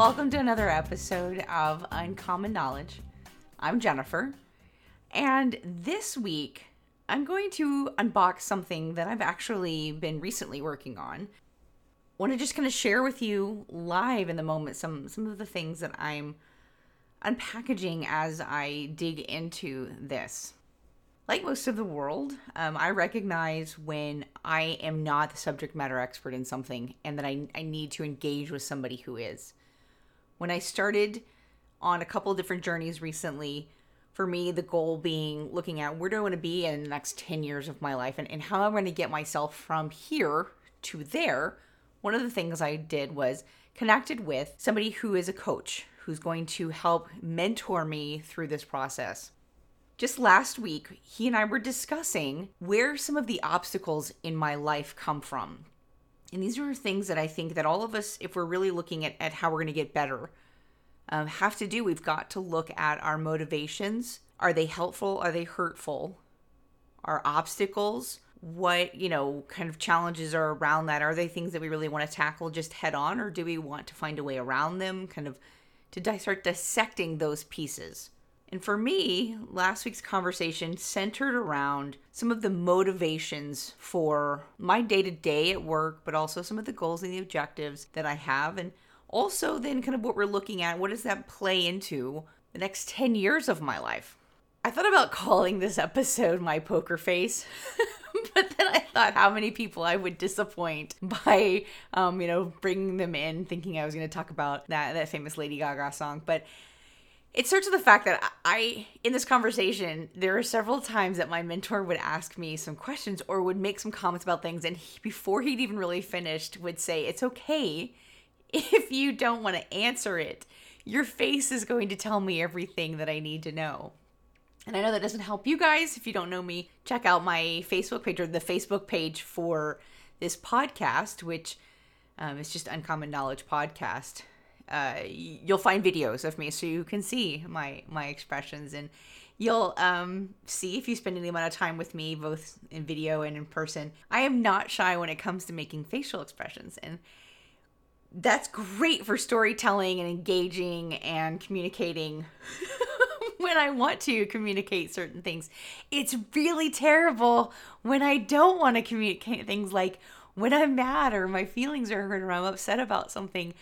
Welcome to another episode of Uncommon Knowledge. I'm Jennifer, and this week I'm going to unbox something that I've actually been recently working on. I'm just going to share with you live in the moment some of the things that I'm unpackaging as I dig into this. Like most of the world, I recognize when I am not the subject matter expert in something and that I need to engage with somebody who is. When I started on a couple different journeys recently, for me, the goal being looking at where do I want to be in the next 10 years of my life and how I'm going to get myself from here to there. One of the things I did was connected with somebody who is a coach, who's going to help mentor me through this process. Just last week, he and I were discussing where some of the obstacles in my life come from. And these are things that I think that all of us, if we're really looking at how we're going to get better, have to do. We've got to look at our motivations. Are they helpful? Are they hurtful? Our obstacles, what, kind of challenges are around that? Are they things that we really want to tackle just head on, or do we want to find a way around them? Kind of to start dissecting those pieces. And for me, last week's conversation centered around some of the motivations for my day-to-day at work, but also some of the goals and the objectives that I have. And also then kind of what we're looking at, what does that play into the next 10 years of my life? I thought about calling this episode My Poker Face, but then I thought how many people I would disappoint by, bringing them in thinking I was going to talk about that famous Lady Gaga song. But it starts with the fact that I, in this conversation, there are several times that my mentor would ask me some questions or would make some comments about things, and before he'd even really finished, would say, it's okay if you don't want to answer it. Your face is going to tell me everything that I need to know. And I know that doesn't help you guys. If you don't know me, check out my Facebook page or the Facebook page for this podcast, which is just Uncommon Knowledge Podcast. You'll find videos of me so you can see my expressions, and you'll see if you spend any amount of time with me, both in video and in person, I am not shy when it comes to making facial expressions. And that's great for storytelling and engaging and communicating when I want to communicate certain things. It's really terrible when I don't want to communicate things, like when I'm mad or my feelings are hurt or I'm upset about something.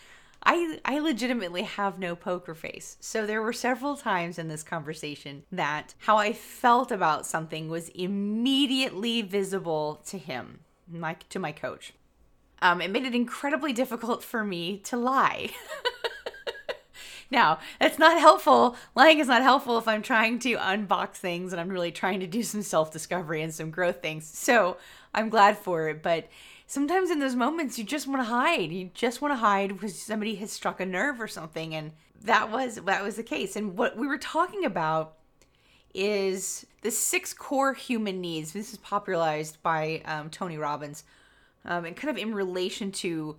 I legitimately have no poker face. So there were several times in this conversation that how I felt about something was immediately visible to him, to my coach. It made it incredibly difficult for me to lie. Now, that's not helpful. Lying is not helpful if I'm trying to unbox things and I'm really trying to do some self-discovery and some growth things. So I'm glad for it, but sometimes in those moments, you just want to hide. You just want to hide because somebody has struck a nerve or something. And that was the case. And what we were talking about is the 6 core human needs. This is popularized by Tony Robbins, and kind of in relation to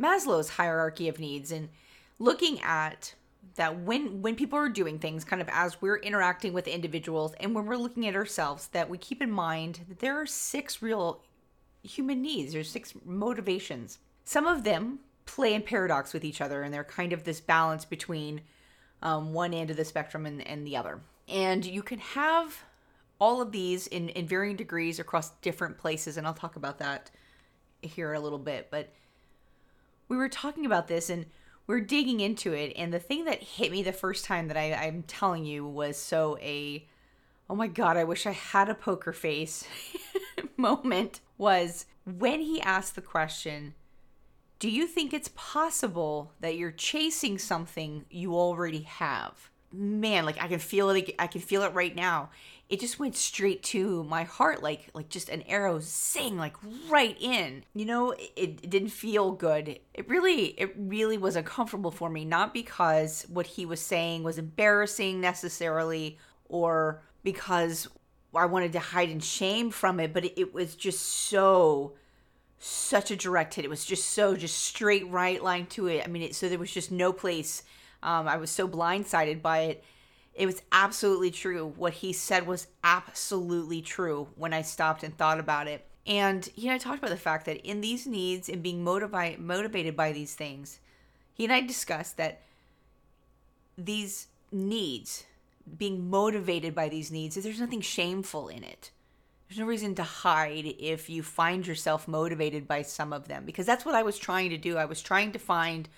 Maslow's hierarchy of needs, and looking at that when people are doing things, kind of as we're interacting with individuals and when we're looking at ourselves, that we keep in mind that there are 6 real human needs. There's 6 motivations. Some of them play in paradox with each other, and they're kind of this balance between one end of the spectrum and the other. And you can have all of these in varying degrees across different places, and I'll talk about that here in a little bit. But we were talking about this, and we're digging into it, and the thing that hit me the first time that I'm telling you was oh my God, I wish I had a poker face moment was when he asked the question, do you think it's possible that you're chasing something you already have? Man, like I can feel it. I can feel it right now. It just went straight to my heart, like just an arrow, zing, like right in. It didn't feel good. It really was uncomfortable for me, not because what he was saying was embarrassing necessarily, or because I wanted to hide in shame from it, but it was just such a direct hit. It was just straight right line to it. I mean, so there was just no place. I was so blindsided by it. It was absolutely true. What he said was absolutely true when I stopped and thought about it. And I talked about the fact that in these needs and being motivated by these things, He and I discussed that these needs, being motivated by these needs, there's nothing shameful in it. There's no reason to hide if you find yourself motivated by some of them, because that's what I was trying to do. I was trying to find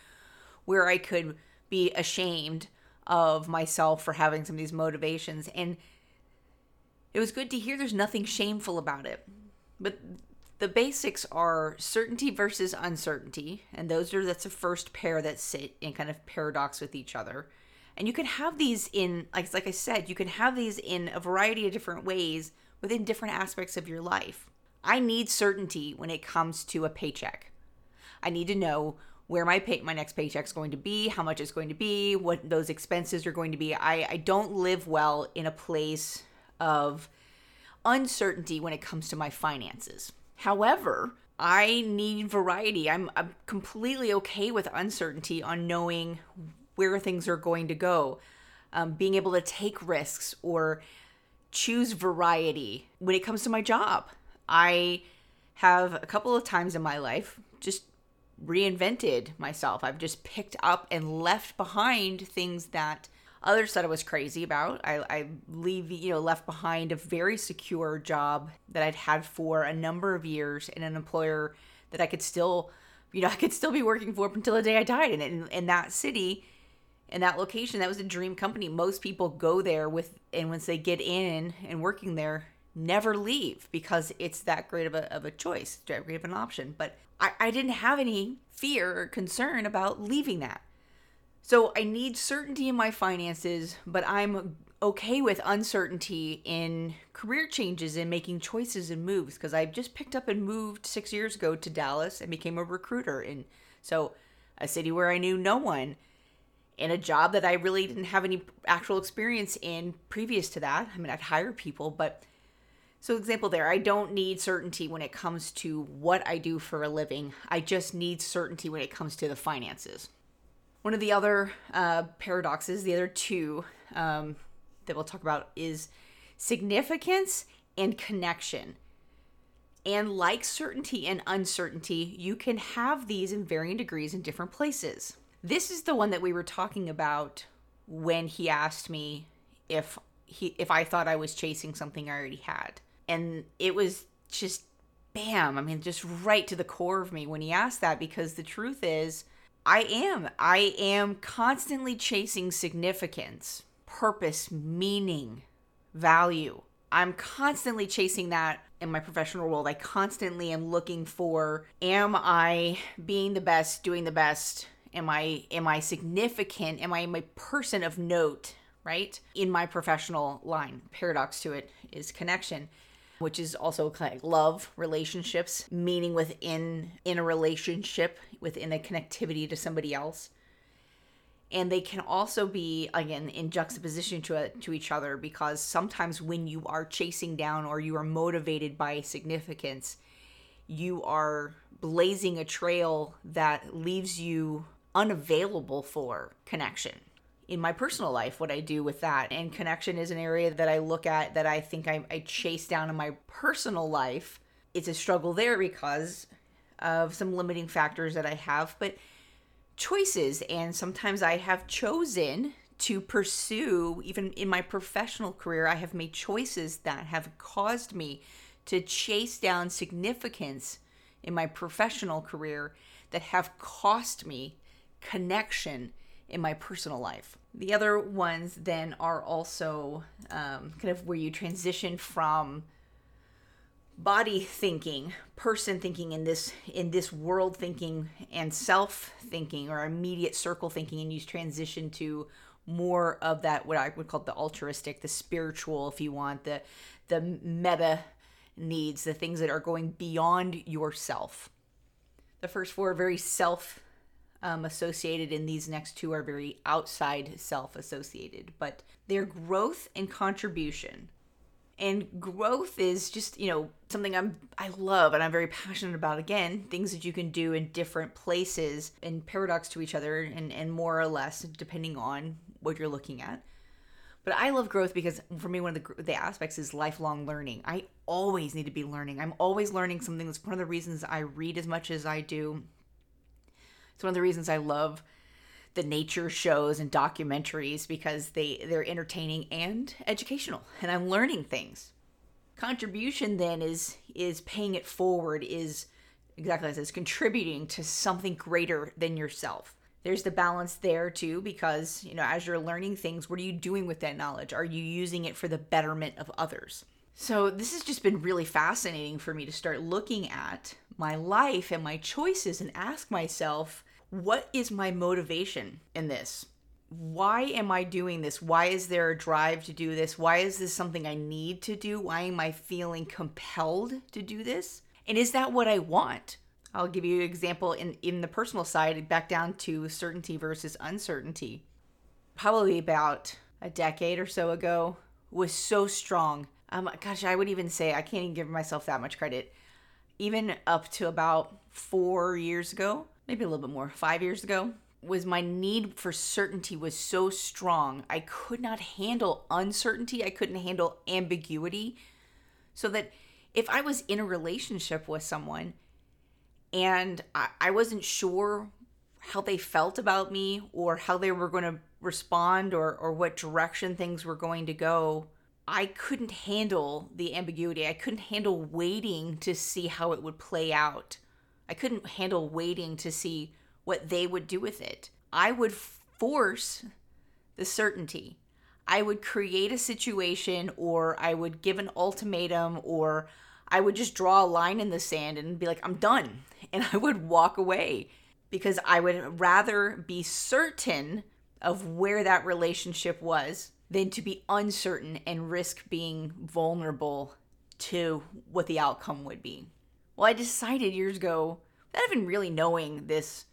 where I could be ashamed of myself for having some of these motivations. And it was good to hear there's nothing shameful about it. But the basics are certainty versus uncertainty. And that's the first pair that sit in kind of paradox with each other. And you can have these in, like I said, you can have these in a variety of different ways within different aspects of your life. I need certainty when it comes to a paycheck. I need to know where my next paycheck's going to be, how much it's going to be, what those expenses are going to be. I don't live well in a place of uncertainty when it comes to my finances. However, I need variety. I'm completely okay with uncertainty on knowing where things are going to go, being able to take risks or choose variety. When it comes to my job, I have a couple of times in my life just reinvented myself. I've just picked up and left behind things that others said I was crazy about. I left behind a very secure job that I'd had for a number of years in an employer that I could still be working for up until the day I died in that city. And that location, that was a dream company. Most people go there and once they get in and working there, never leave because it's that great of a choice, that great of an option. But I didn't have any fear or concern about leaving that. So I need certainty in my finances, but I'm okay with uncertainty in career changes and making choices and moves, because I just picked up and moved 6 years ago to Dallas and became a recruiter. And so a city where I knew no one, in a job that I really didn't have any actual experience in previous to that. I mean, I'd hire people, but so example there, I don't need certainty when it comes to what I do for a living. I just need certainty when it comes to the finances. One of the other paradoxes, the other two that we'll talk about is significance and connection. And like certainty and uncertainty, you can have these in varying degrees in different places. This is the one that we were talking about when he asked me if I thought I was chasing something I already had. And it was just bam, I mean, just right to the core of me when he asked that, because the truth is I am constantly chasing significance, purpose, meaning, value. I'm constantly chasing that in my professional world. I constantly am looking for, am I being the best, doing the best? Am I significant? Am I a person of note, right? In my professional line, paradox to it is connection, which is also kind of love, relationships, meaning in a relationship, within a connectivity to somebody else. And they can also be, again, in juxtaposition to each other, because sometimes when you are chasing down or you are motivated by significance, you are blazing a trail that leaves you unavailable for connection. In my personal life, what I do with that, and connection is an area that I look at that I think I chase down in my personal life. It's a struggle there because of some limiting factors that I have, but choices, and sometimes I have chosen to pursue, even in my professional career, I have made choices that have caused me to chase down significance in my professional career that have cost me connection in my personal life. The other ones then are also kind of where you transition from body thinking, person thinking in this world thinking and self thinking or immediate circle thinking, and you transition to more of that, what I would call the altruistic, the spiritual, if you want, the meta needs, the things that are going beyond yourself. The first four are very self associated, and these next two are very outside self associated, but they're growth and contribution. And growth is just, something I love and I'm very passionate about. Again, things that you can do in different places and paradox to each other and more or less depending on what you're looking at. But I love growth because for me, one of the aspects is lifelong learning. I always need to be learning. I'm always learning something. That's one of the reasons I read as much as I do. It's one of the reasons I love the nature shows and documentaries because they're entertaining and educational, and I'm learning things. Contribution then is paying it forward, is exactly as it is, contributing to something greater than yourself. There's the balance there too, because, you know, as you're learning things, what are you doing with that knowledge? Are you using it for the betterment of others? So this has just been really fascinating for me to start looking at my life and my choices and ask myself, what is my motivation in this? Why am I doing this? Why is there a drive to do this? Why is this something I need to do? Why am I feeling compelled to do this? And is that what I want? I'll give you an example in the personal side, back down to certainty versus uncertainty. Probably about a decade or so ago, was so strong. Gosh, I would even say, I can't even give myself that much credit. Even up to about 4 years ago, maybe a little bit more, 5 years ago, was my need for certainty was so strong. I could not handle uncertainty. I couldn't handle ambiguity. So that if I was in a relationship with someone and I wasn't sure how they felt about me or how they were going to respond or what direction things were going to go, I couldn't handle the ambiguity. I couldn't handle waiting to see how it would play out. I couldn't handle waiting to see what they would do with it. I would force the certainty. I would create a situation, or I would give an ultimatum, or I would just draw a line in the sand and be like, I'm done. And I would walk away because I would rather be certain of where that relationship was than to be uncertain and risk being vulnerable to what the outcome would be. Well, I decided years ago, without even really knowing this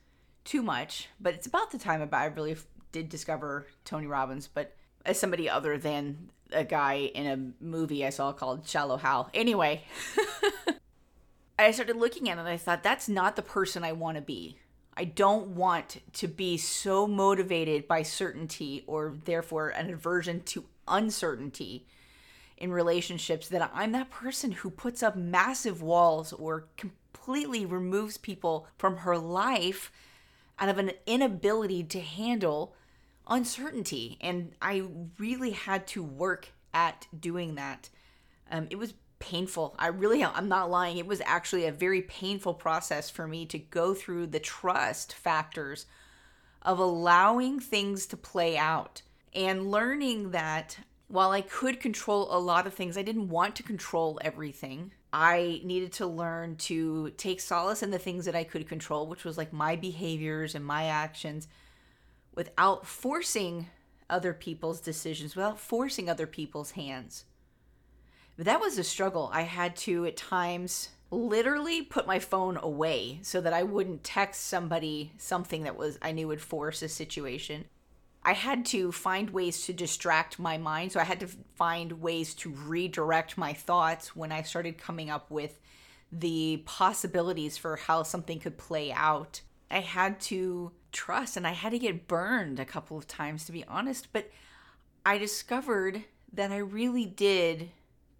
too much, but it's about the time I really did discover Tony Robbins, but as somebody other than a guy in a movie I saw called Shallow Hal. Anyway, I started looking at it and I thought, that's not the person I want to be. I don't want to be so motivated by certainty, or therefore an aversion to uncertainty in relationships, that I'm that person who puts up massive walls or completely removes people from her life out of an inability to handle uncertainty. And I really had to work at doing that. It was painful. I'm not lying. It was actually a very painful process for me to go through the trust factors of allowing things to play out and learning that while I could control a lot of things, I didn't want to control everything. I needed to learn to take solace in the things that I could control, which was like my behaviors and my actions, without forcing other people's decisions, without forcing other people's hands. But that was a struggle. I had to, at times, literally put my phone away so that I wouldn't text somebody something that was I knew would force a situation. I had to find ways to distract my mind. So I had to find ways to redirect my thoughts when I started coming up with the possibilities for how something could play out. I had to trust, and I had to get burned a couple of times, to be honest. But I discovered that I really did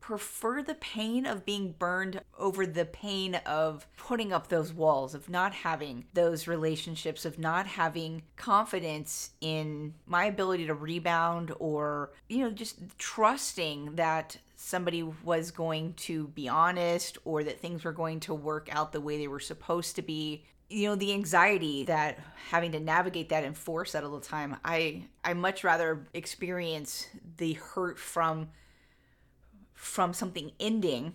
prefer the pain of being burned over the pain of putting up those walls, of not having those relationships, of not having confidence in my ability to rebound, or, you know, just trusting that somebody was going to be honest, or that things were going to work out the way they were supposed to be. You know, the anxiety that having to navigate that and force that all the time, I much rather experience the hurt from something ending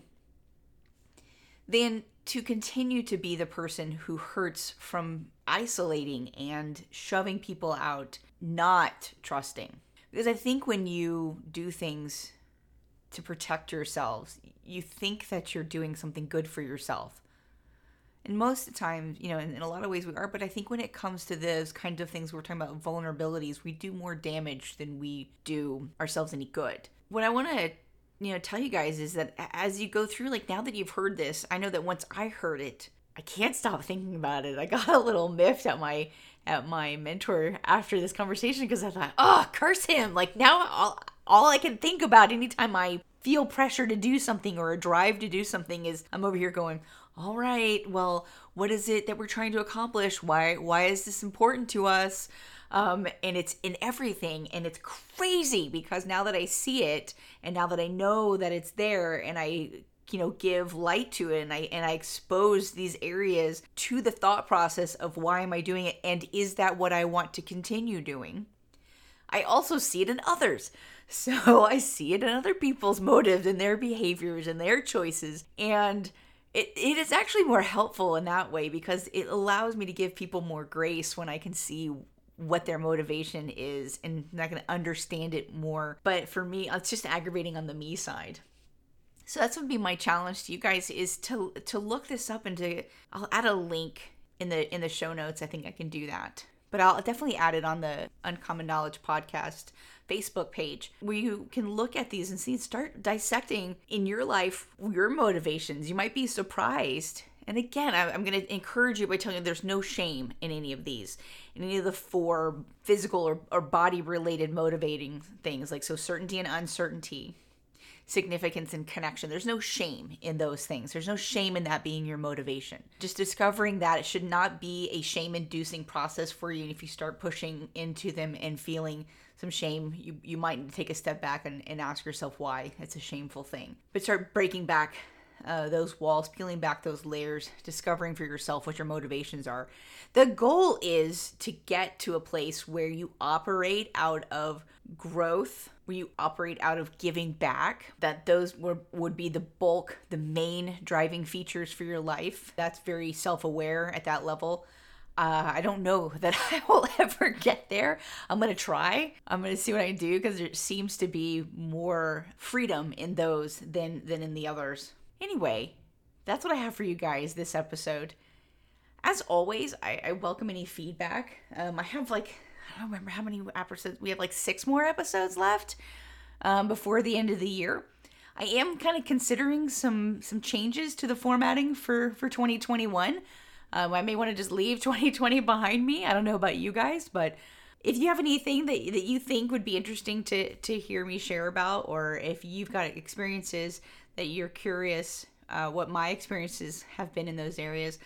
than to continue to be the person who hurts from isolating and shoving people out, not trusting. Because I think when you do things to protect yourselves, you think that you're doing something good for yourself. And most of the time, you know, in a lot of ways we are, but I think when it comes to those kinds of things, we're talking about vulnerabilities, we do more damage than we do ourselves any good. What I want to tell you guys is that as you go through, like now that you've heard this, I know that once I heard it, I can't stop thinking about it. I got a little miffed at my mentor after this conversation because I thought, oh, curse him. Like now all I can think about anytime I feel pressure to do something or a drive to do something is I'm over here going, all right, well, what is it that we're trying to accomplish? Why is this important to us? And it's in everything. And it's crazy because now that I see it and now that I know that it's there and I, you know, give light to it, and I expose these areas to the thought process of why am I doing it, and is that what I want to continue doing? I also see it in others. So I see it in other people's motives and their behaviors and their choices. And it is actually more helpful in that way because it allows me to give people more grace when I can see what their motivation is and I can understand it more. But for me, it's just aggravating on the me side. So that's would be my challenge to you guys, is to look this up and I'll add a link in the show notes. I think I can do that. But I'll definitely add it on the Uncommon Knowledge Podcast Facebook page where you can look at these and see, start dissecting in your life your motivations. You might be surprised. And again, I'm going to encourage you by telling you there's no shame in any of these, in any of the four physical or body-related motivating things. Like, so certainty and uncertainty, significance and connection. There's no shame in those things. There's no shame in that being your motivation. Just discovering that it should not be a shame-inducing process for you. And if you start pushing into them and feeling some shame, you might take a step back and ask yourself why it's a shameful thing. But start breaking back those walls, peeling back those layers, discovering for yourself what your motivations are. The goal is to get to a place where you operate out of growth, where you operate out of giving back, that those would be the bulk, the main driving features for your life. That's very self-aware at that level. I don't know that I will ever get there. I'm going to try. I'm going to see what I can do because there seems to be more freedom in those than in the others. Anyway, that's what I have for you guys this episode. As always, I welcome any feedback. I have I don't remember how many episodes. We have 6 more episodes left before the end of the year. I am kind of considering some changes to the formatting for 2021. I may want to just leave 2020 behind me. I don't know about you guys, but if you have anything that you think would be interesting to hear me share about, or if you've got experiences that you're curious what my experiences have been in those areas,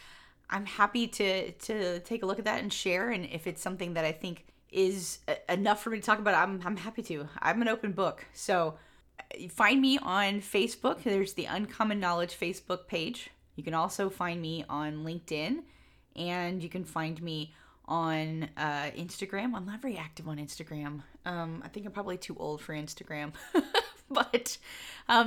I'm happy to take a look at that and share. And if it's something that I think is enough for me to talk about, I'm happy to. I'm an open book. So find me on Facebook. There's the Uncommon Knowledge Facebook page. You can also find me on LinkedIn, and you can find me on Instagram. I'm not very active on Instagram. I think I'm probably too old for Instagram. But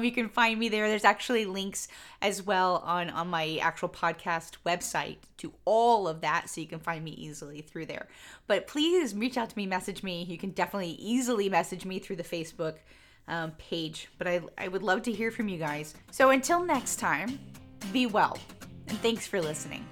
you can find me there. There's actually links as well on my actual podcast website to all of that, so you can find me easily through there. But please reach out to me, message me. You can definitely easily message me through the Facebook page. But I would love to hear from you guys. So until next time, be well, and thanks for listening.